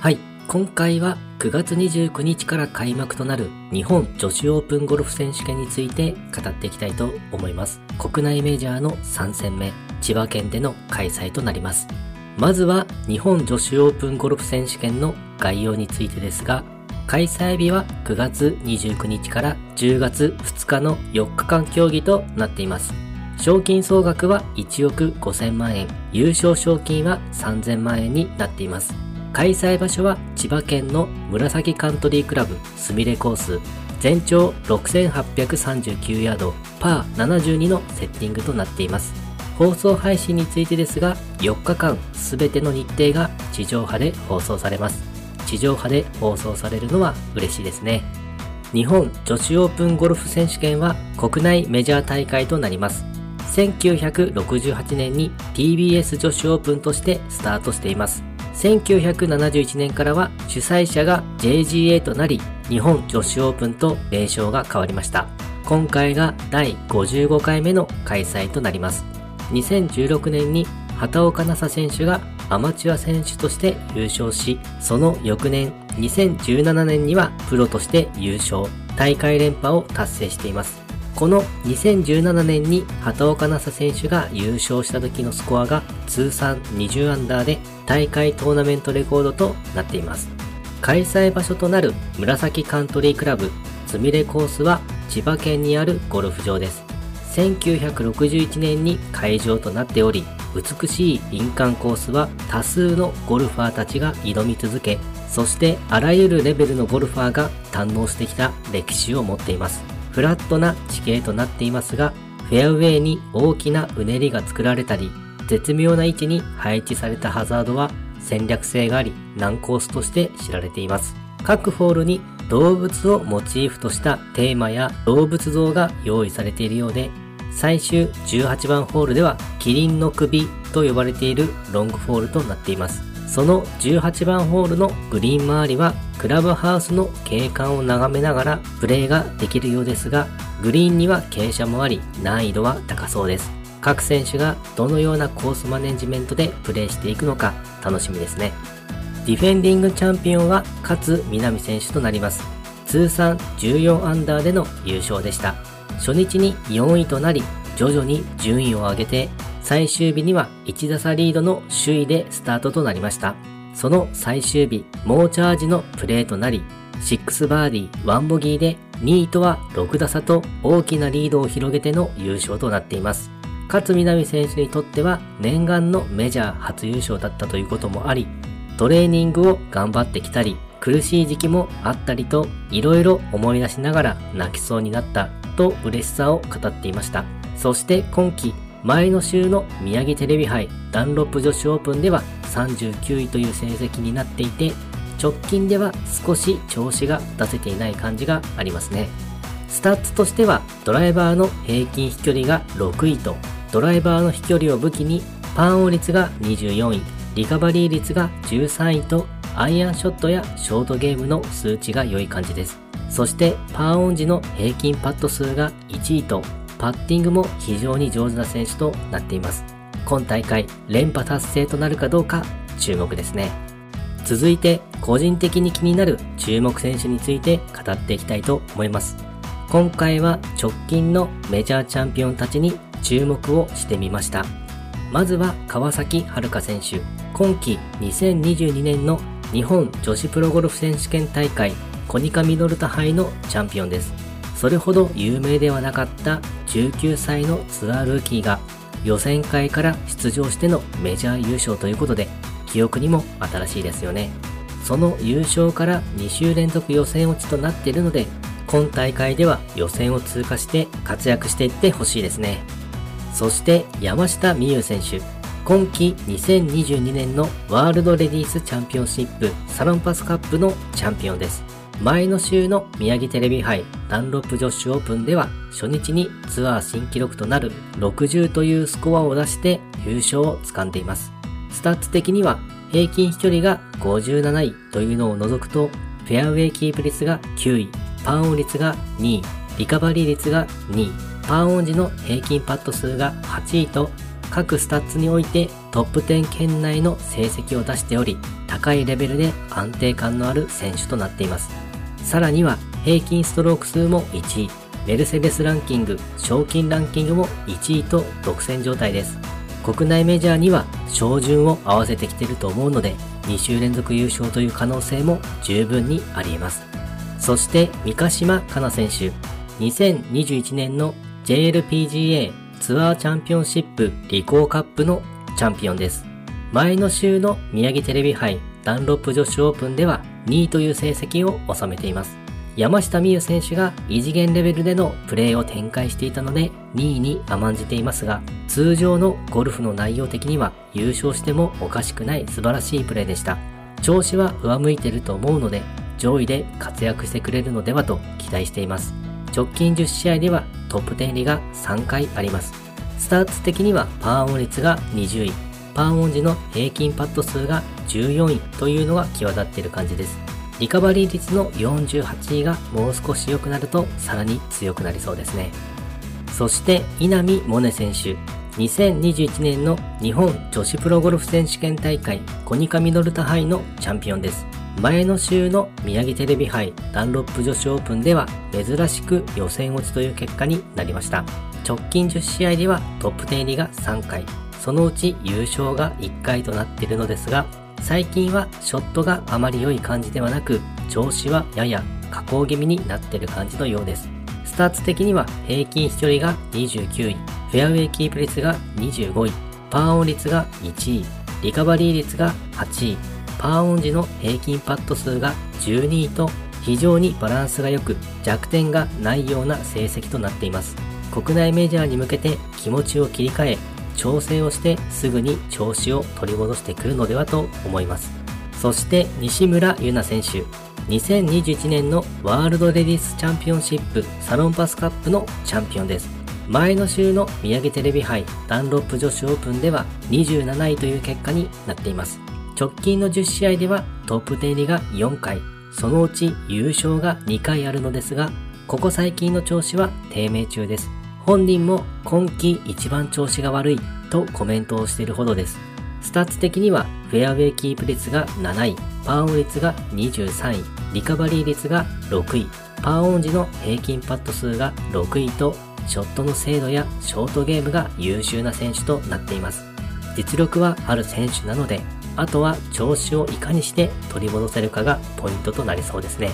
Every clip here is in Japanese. はい、今回は9月29日から開幕となる日本女子オープンゴルフ選手権について語っていきたいと思います。国内メジャーの3戦目、千葉県での開催となります。まずは日本女子オープンゴルフ選手権の概要についてですが、開催日は9月29日から10月2日の4日間競技となっています。賞金総額は1億5000万円、優勝賞金は3000万円になっています。開催場所は千葉県の紫カントリークラブすみれコース、全長6839ヤード、パー72のセッティングとなっています。放送配信についてですが、4日間すべての日程が地上波で放送されます。地上波で放送されるのは嬉しいですね。日本女子オープンゴルフ選手権は国内メジャー大会となります。1968年に TBS 女子オープンとしてスタートしています。1971年からは主催者が JGA となり、日本女子オープンと名称が変わりました。今回が第55回目の開催となります。2016年に畑岡奈紗選手がアマチュア選手として優勝し、その翌年2017年にはプロとして優勝、大会連覇を達成しています。この2017年に畑岡奈紗選手が優勝した時のスコアが通算20アンダーで大会トーナメントレコードとなっています。開催場所となる紫カントリークラブつみれコースは千葉県にあるゴルフ場です。1961年に会場となっており、美しい林間コースは多数のゴルファーたちが挑み続け、そしてあらゆるレベルのゴルファーが堪能してきた歴史を持っています。フラットな地形となっていますが、フェアウェイに大きなうねりが作られたり、絶妙な位置に配置されたハザードは戦略性があり、難コースとして知られています。各ホールに動物をモチーフとしたテーマや動物像が用意されているようで、最終18番ホールではキリンの首と呼ばれているロングホールとなっています。その18番ホールのグリーン周りはクラブハウスの景観を眺めながらプレーができるようですが、グリーンには傾斜もあり、難易度は高そうです。各選手がどのようなコースマネジメントでプレーしていくのか楽しみですね。ディフェンディングチャンピオンは勝みなみ選手となります。通算14アンダーでの優勝でした。初日に4位となり、徐々に順位を上げて、最終日には1打差リードの首位でスタートとなりました。その最終日、猛チャージのプレーとなり、6バーディー、1ボギーで2位とは6打差と大きなリードを広げての優勝となっています。勝みなみ選手にとっては念願のメジャー初優勝だったということもあり、トレーニングを頑張ってきたり、苦しい時期もあったりと、いろいろ思い出しながら泣きそうになったと嬉しさを語っていました。そして今季、前の週の宮城テレビ杯ダンロップ女子オープンでは39位という成績になっていて、直近では少し調子が出せていない感じがありますね。スタッツとしてはドライバーの平均飛距離が6位と、ドライバーの飛距離を武器にパーオン率が24位、リカバリー率が13位と、アイアンショットやショートゲームの数値が良い感じです。そしてパーオン時の平均パット数が1位と、パッティングも非常に上手な選手となっています。今大会連覇達成となるかどうか注目ですね。続いて個人的に気になる注目選手について語っていきたいと思います。今回は直近のメジャーチャンピオンたちに注目をしてみました。まずは川崎春花選手。今季2022年の日本女子プロゴルフ選手権大会コニカミノルタ杯のチャンピオンです。それほど有名ではなかった19歳のツアールーキーが予選会から出場してのメジャー優勝ということで、記憶にも新しいですよね。その優勝から2週連続予選落ちとなっているので、今大会では予選を通過して活躍していってほしいですね。そして山下美夢有選手。今季2022年のワールドレディースチャンピオンシップサロンパスカップのチャンピオンです。前の週の宮城テレビ杯ダンロップ女子オープンでは初日にツアー新記録となる60というスコアを出して優勝を掴んでいます。スタッツ的には平均飛距離が57位というのを除くと、フェアウェイキープ率が9位、パーオン率が2位、リカバリー率が2位、パーオン時の平均パット数が8位と、各スタッツにおいてトップ10圏内の成績を出しており、高いレベルで安定感のある選手となっています。さらには平均ストローク数も1位、メルセデスランキング、賞金ランキングも1位と独占状態です。国内メジャーには照準を合わせてきてると思うので、2週連続優勝という可能性も十分にあり得ます。そして三ヶ島かな選手、2021年の JLPGA ツアーチャンピオンシップリコーカップのチャンピオンです。前の週の宮城テレビ杯ダンロップ女子オープンでは2位という成績を収めています。山下美夢有選手が異次元レベルでのプレーを展開していたので2位に甘んじていますが、通常のゴルフの内容的には優勝してもおかしくない素晴らしいプレーでした。調子は上向いてると思うので上位で活躍してくれるのではと期待しています。直近10試合ではトップ10入りが3回あります。スタッツ的にはパーオン率が20位、パーオン時の平均パット数が14位というのが際立っている感じです。リカバリー率の48位がもう少し良くなるとさらに強くなりそうですね。そして稲見萌寧選手、2021年の日本女子プロゴルフ選手権大会コニカミノルタ杯のチャンピオンです。前の週の宮城テレビ杯ダンロップ女子オープンでは珍しく予選落ちという結果になりました。直近10試合ではトップ10入りが3回、そのうち優勝が1回となっているのですが、最近はショットがあまり良い感じではなく、調子はやや下降気味になっている感じのようです。スタッツ的には平均飛距離が29位、フェアウェイキープ率が25位、パーオン率が1位、リカバリー率が8位、パーオン時の平均パット数が12位と非常にバランスが良く弱点がないような成績となっています。国内メジャーに向けて気持ちを切り替え、調整をしてすぐに調子を取り戻してくるのではと思います。そして西村優菜選手、2021年のワールドレディスチャンピオンシップサロンパスカップのチャンピオンです。前の週の宮城テレビ杯ダンロップ女子オープンでは27位という結果になっています。直近の10試合ではトップ10入りが4回、そのうち優勝が2回あるのですが、ここ最近の調子は低迷中です。本人も今季一番調子が悪いとコメントをしているほどです。スタッツ的にはフェアウェイキープ率が7位、パーオン率が23位、リカバリー率が6位、パーオン時の平均パット数が6位と、ショットの精度やショートゲームが優秀な選手となっています。実力はある選手なので、あとは調子をいかにして取り戻せるかがポイントとなりそうですね。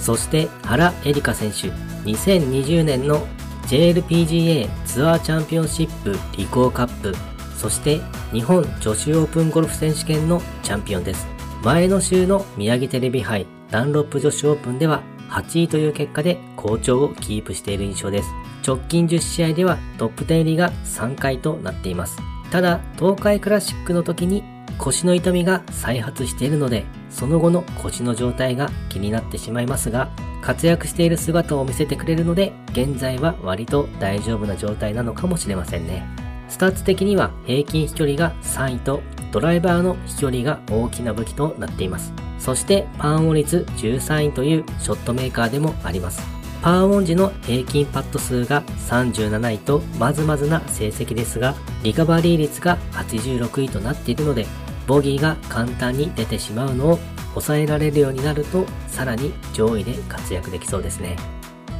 そして原英莉花選手、2020年のJLPGA ツアーチャンピオンシップリコーカップ、そして日本女子オープンゴルフ選手権のチャンピオンです。前の週の宮城テレビ杯ダンロップ女子オープンでは8位という結果で好調をキープしている印象です。直近10試合ではトップ10入りが3回となっています。ただ東海クラシックの時に腰の痛みが再発しているので、その後の腰の状態が気になってしまいますが、活躍している姿を見せてくれるので、現在は割と大丈夫な状態なのかもしれませんね。スタッツ的には平均飛距離が3位と、ドライバーの飛距離が大きな武器となっています。そしてパーオン率13位というショットメーカーでもあります。パーオン時の平均パット数が37位とまずまずな成績ですが、リカバリー率が86位となっているので、ボギーが簡単に出てしまうのを抑えられるようになると、さらに上位で活躍できそうですね。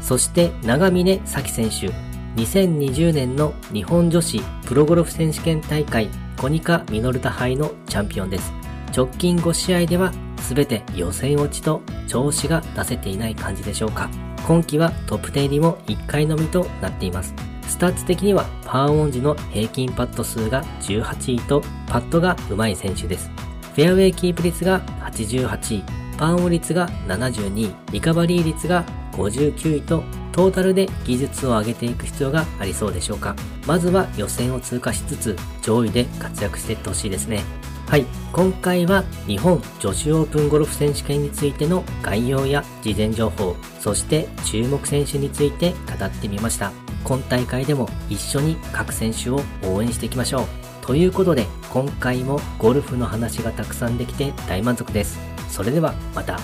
そして永峰咲希選手、2020年の日本女子プロゴルフ選手権大会コニカミノルタ杯のチャンピオンです。直近5試合では全て予選落ちと調子が出せていない感じでしょうか。今季はトップ10入りも1回のみとなっています。スタッツ的にはパーオン時の平均パット数が18位とパットが上手い選手です。フェアウェイキープ率が88位、パーオン率が72位、リカバリー率が59位と、トータルで技術を上げていく必要がありそうでしょうか。まずは予選を通過しつつ上位で活躍していってほしいですね。はい、今回は日本女子オープンゴルフ選手権についての概要や事前情報、そして注目選手について語ってみました。今大会でも一緒に各選手を応援していきましょう。ということで今回もゴルフの話がたくさんできて大満足です。それではまた。